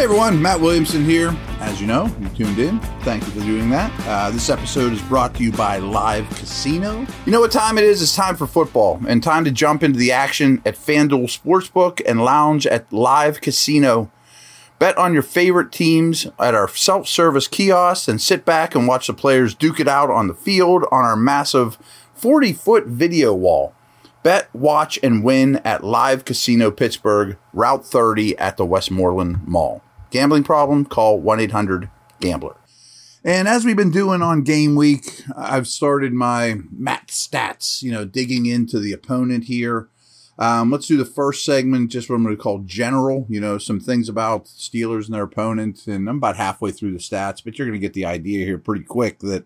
Hey everyone, Matt Williamson here. As you know, you tuned in. Thank you for doing that. This episode is brought to you by Live Casino. You know what time it is? It's time for football and time to jump into the action at FanDuel Sportsbook and lounge at Live Casino. Bet on your favorite teams at our self-service kiosks and sit back and watch the players duke it out on the field on our massive 40-foot video wall. Bet, watch, and win at Live Casino Pittsburgh, Route 30 at the Westmoreland Mall. Gambling problem? Call 1-800-GAMBLER. And as we've been doing on game week, I've started my Matt Stats, digging into the opponent here. Let's do the first segment, just what I'm going to call general, some things about Steelers and their opponent. And I'm about halfway through the stats, but you're going to get the idea here pretty quick that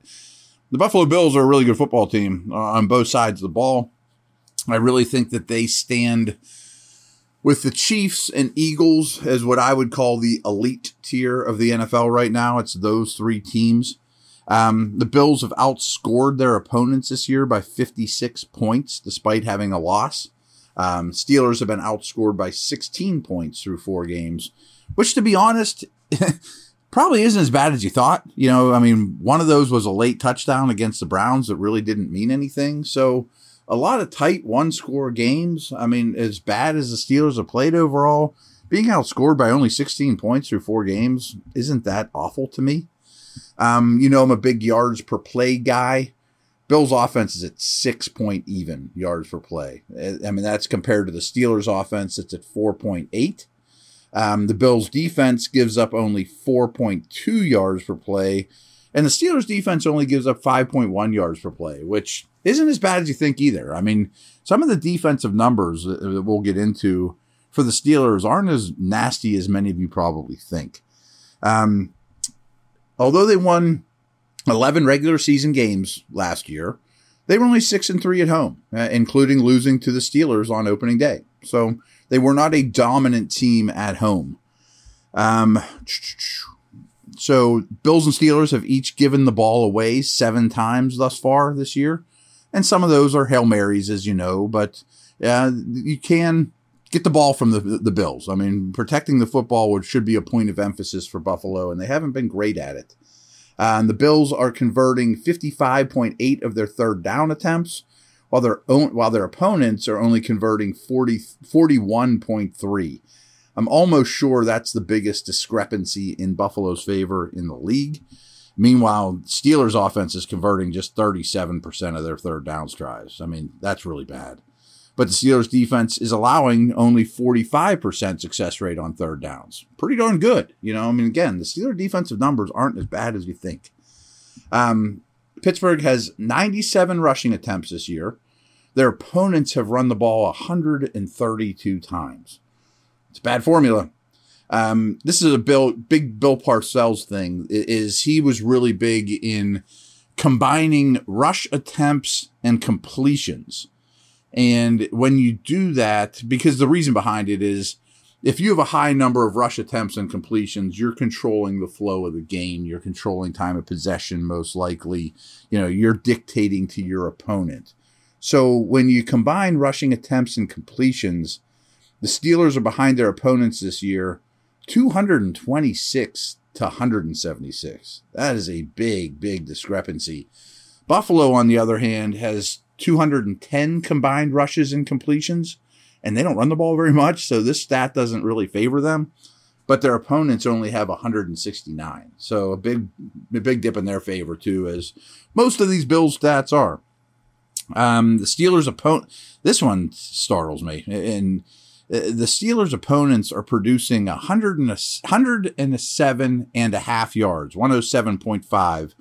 the Buffalo Bills are a really good football team on both sides of the ball. I really think that they stand with the Chiefs and Eagles as what I would call the elite tier of the NFL right now. It's those three teams. The Bills have outscored their opponents this year by 56 points, despite having a loss. Steelers have been outscored by 16 points through four games, which, to be honest, probably isn't as bad as you thought. One of those was a late touchdown against the Browns that really didn't mean anything. So a lot of tight one-score games. As bad as the Steelers have played overall, being outscored by only 16 points through four games isn't that awful to me. I'm a big yards per play guy. Bills' offense is at 6 point even yards per play. That's compared to the Steelers' offense. It's at 4.8. The Bills' defense gives up only 4.2 yards per play, and the Steelers' defense only gives up 5.1 yards per play, which isn't as bad as you think either. Some of the defensive numbers that we'll get into for the Steelers aren't as nasty as many of you probably think. Although they won 11 regular season games last year, they were only 6-3 at home, including losing to the Steelers on opening day. So they were not a dominant team at home. So Bills and Steelers have each given the ball away 7 times thus far this year. And some of those are Hail Marys, as you know, but you can get the ball from the Bills. Protecting the football should be a point of emphasis for Buffalo, and they haven't been great at it. The Bills are converting 55.8% of their third down attempts, while their opponents are only converting 41.3%. I'm almost sure that's the biggest discrepancy in Buffalo's favor in the league. Meanwhile, Steelers' offense is converting just 37% of their third down tries. That's really bad. But the Steelers' defense is allowing only 45% success rate on third downs. Pretty darn good. Again, the Steelers' defensive numbers aren't as bad as you think. Pittsburgh has 97 rushing attempts this year. Their opponents have run the ball 132 times. It's a bad formula. This is a big Bill Parcells thing. He was really big in combining rush attempts and completions. And when you do that, because the reason behind it is if you have a high number of rush attempts and completions, you're controlling the flow of the game. You're controlling time of possession, most likely. You're dictating to your opponent. So when you combine rushing attempts and completions, the Steelers are behind their opponents this year, 226-176. That is a big, big discrepancy. Buffalo, on the other hand, has 210 combined rushes and completions, and they don't run the ball very much, so this stat doesn't really favor them. But their opponents only have 169, so a big dip in their favor too, as most of these Bills stats are. The Steelers' opponent, this one startles me, and the Steelers' opponents are producing 107.5 yards, 107.5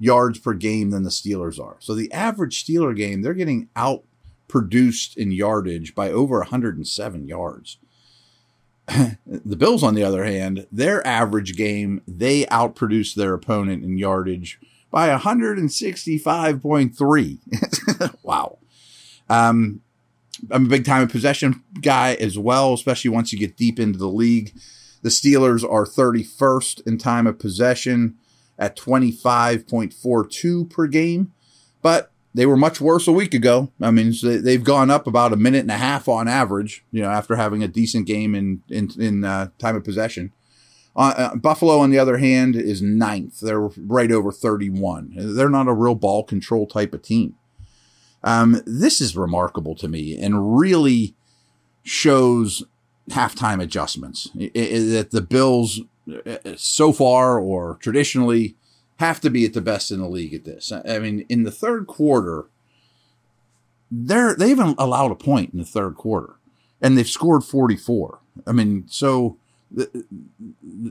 yards per game than the Steelers are. So the average Steeler game, they're getting outproduced in yardage by over 107 yards. The Bills, on the other hand, their average game, they outproduce their opponent in yardage by 165.3. Wow. I'm a big time of possession guy as well, especially once you get deep into the league. The Steelers are 31st in time of possession at 25.42 per game, but they were much worse a week ago. So they've gone up about a minute and a half on average, after having a decent game in time of possession. Buffalo, on the other hand, is ninth. They're right over 31. They're not a real ball control type of team. This is remarkable to me and really shows halftime adjustments that the Bills so far or traditionally have to be at the best in the league at this. I mean, in the third quarter, they haven't allowed a point in the third quarter, and they've scored 44. I mean, so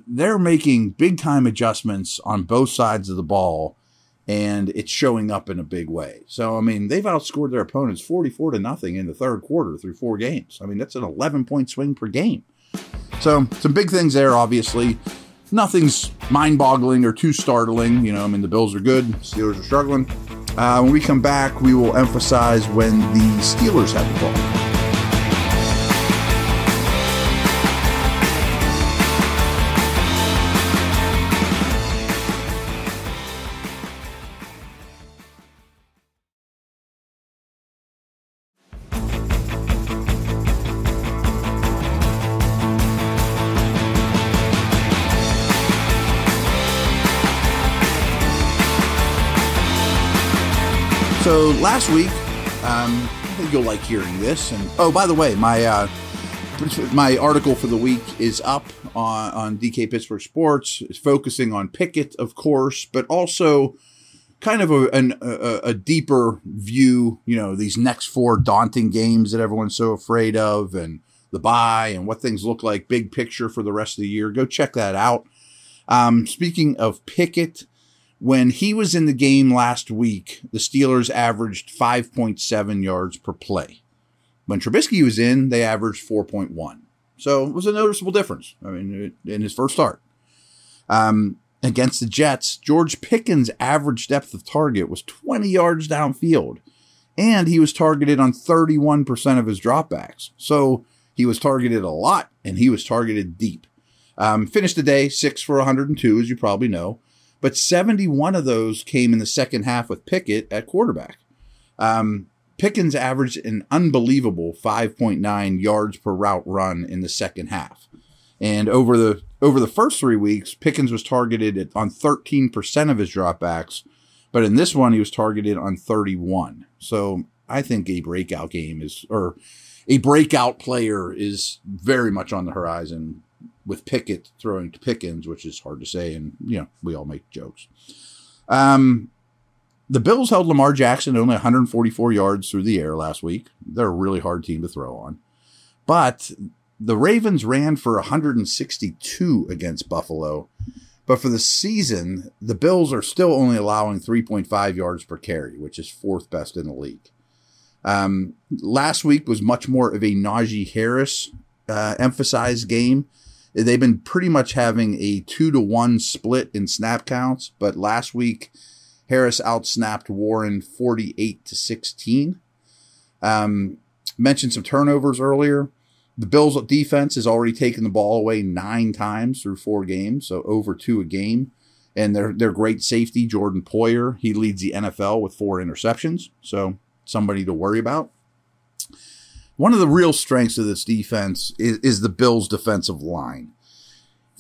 they're making big-time adjustments on both sides of the ball, and it's showing up in a big way. So, I mean, they've outscored their opponents 44-0 in the third quarter through four games. I mean, that's an 11-point swing per game. So some big things there, obviously. Nothing's mind-boggling or too startling. You know, I mean, the Bills are good. Steelers are struggling. When we come back, we will emphasize when the Steelers have the ball. So last week, I think you'll like hearing this. And oh, by the way, my article for the week is up on DK Pittsburgh Sports. It's focusing on Pickett, of course, but also kind of a deeper view. You know, these next four daunting games that everyone's so afraid of, and the bye, and what things look like big picture for the rest of the year. Go check that out. Speaking of Pickett. When he was in the game last week, the Steelers averaged 5.7 yards per play. When Trubisky was in, they averaged 4.1. So it was a noticeable difference. I mean, in his first start. Against the Jets, George Pickens' average depth of target was 20 yards downfield. And he was targeted on 31% of his dropbacks. So he was targeted a lot, and he was targeted deep. Finished the day 6 for 102, as you probably know. But 71 of those came in the second half with Pickett at quarterback. Pickens averaged an unbelievable 5.9 yards per route run in the second half. And over the first 3 weeks, Pickens was targeted on 13% of his dropbacks. But in this one, he was targeted on 31. So I think a breakout game is, or a breakout player is very much on the horizon. With Pickett throwing to Pickens, which is hard to say, and, you know, we all make jokes. The Bills held Lamar Jackson to only 144 yards through the air last week. They're a really hard team to throw on. But the Ravens ran for 162 against Buffalo. But for the season, the Bills are still only allowing 3.5 yards per carry, which is fourth best in the league. Last week was much more of a Najee Harris emphasized game. They've been pretty much having a 2-to-1 split in snap counts, but last week Harris outsnapped Warren 48-16. Mentioned some turnovers earlier. The Bills' defense has already taken the ball away 9 times through 4 games, so over 2 a game. And their great safety, Jordan Poyer, he leads the NFL with 4 interceptions, so somebody to worry about. One of the real strengths of this defense is the Bills' defensive line.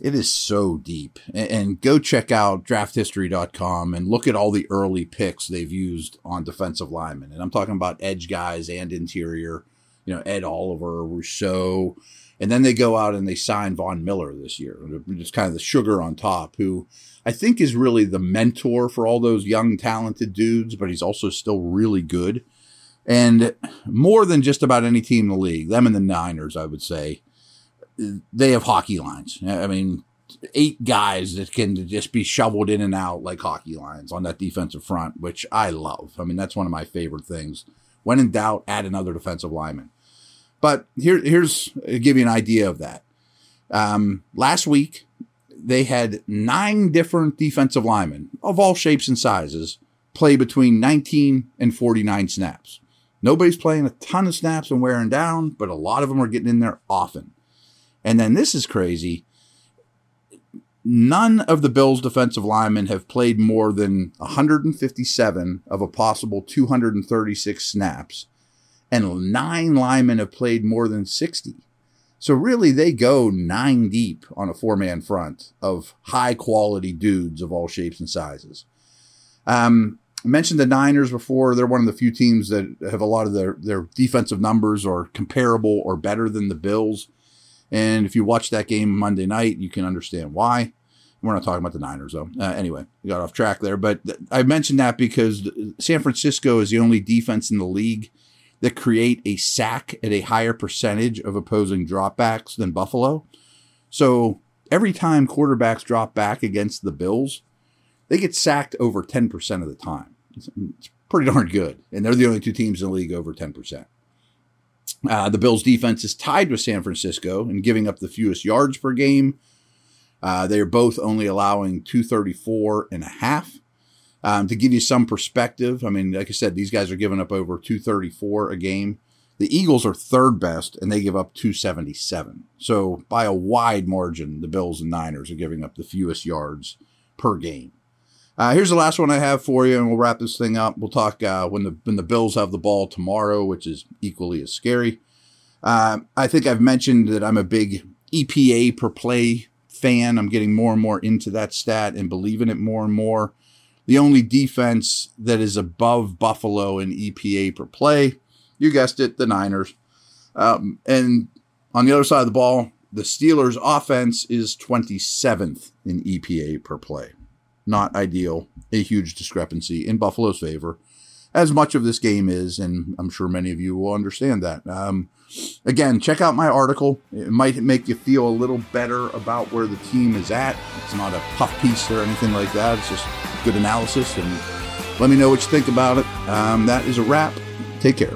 It is so deep. And go check out DraftHistory.com and look at all the early picks they've used on defensive linemen. And I'm talking about edge guys and interior, you know, Ed Oliver, Rousseau. And then they go out and they sign Von Miller this year, just kind of the sugar on top, who I think is really the mentor for all those young, talented dudes, but he's also still really good. And more than just about any team in the league, them and the Niners, I would say, they have hockey lines. I mean, 8 guys that can just be shoveled in and out like hockey lines on that defensive front, which I love. I mean, that's one of my favorite things. When in doubt, add another defensive lineman. But here's to give you an idea of that. Last week, they had 9 different defensive linemen of all shapes and sizes play between 19 and 49 snaps. Nobody's playing a ton of snaps and wearing down, but a lot of them are getting in there often. And then this is crazy. None of the Bills' defensive linemen have played more than 157 of a possible 236 snaps, and 9 linemen have played more than 60. So really, they go 9 deep on a 4-man front of high-quality dudes of all shapes and sizes. I mentioned the Niners before. They're one of the few teams that have a lot of their defensive numbers are comparable or better than the Bills. And if you watch that game Monday night, you can understand why. We're not talking about the Niners, though. Anyway, we got off track there. But I mentioned that because San Francisco is the only defense in the league that create a sack at a higher percentage of opposing dropbacks than Buffalo. So every time quarterbacks drop back against the Bills, they get sacked over 10% of the time. It's pretty darn good. And they're the only two teams in the league over 10%. The Bills defense is tied with San Francisco in giving up the fewest yards per game. They are both only allowing 234.5. To give you some perspective, I mean, like I said, these guys are giving up over 234 a game. The Eagles are third best, and they give up 277. So by a wide margin, the Bills and Niners are giving up the fewest yards per game. Here's the last one I have for you, and we'll wrap this thing up. We'll talk when the Bills have the ball tomorrow, which is equally as scary. I think I've mentioned that I'm a big EPA per play fan. I'm getting more and more into that stat and believe in it more and more. The only defense that is above Buffalo in EPA per play, you guessed it, the Niners. And on the other side of the ball, the Steelers' offense is 27th in EPA per play. Not ideal, a huge discrepancy in Buffalo's favor, as much of this game is, and I'm sure many of you will understand that. Again, check out my article. It might make you feel a little better about where the team is at. It's not a puff piece or anything like that. It's just good analysis, and let me know what you think about it. That is a wrap. Take care.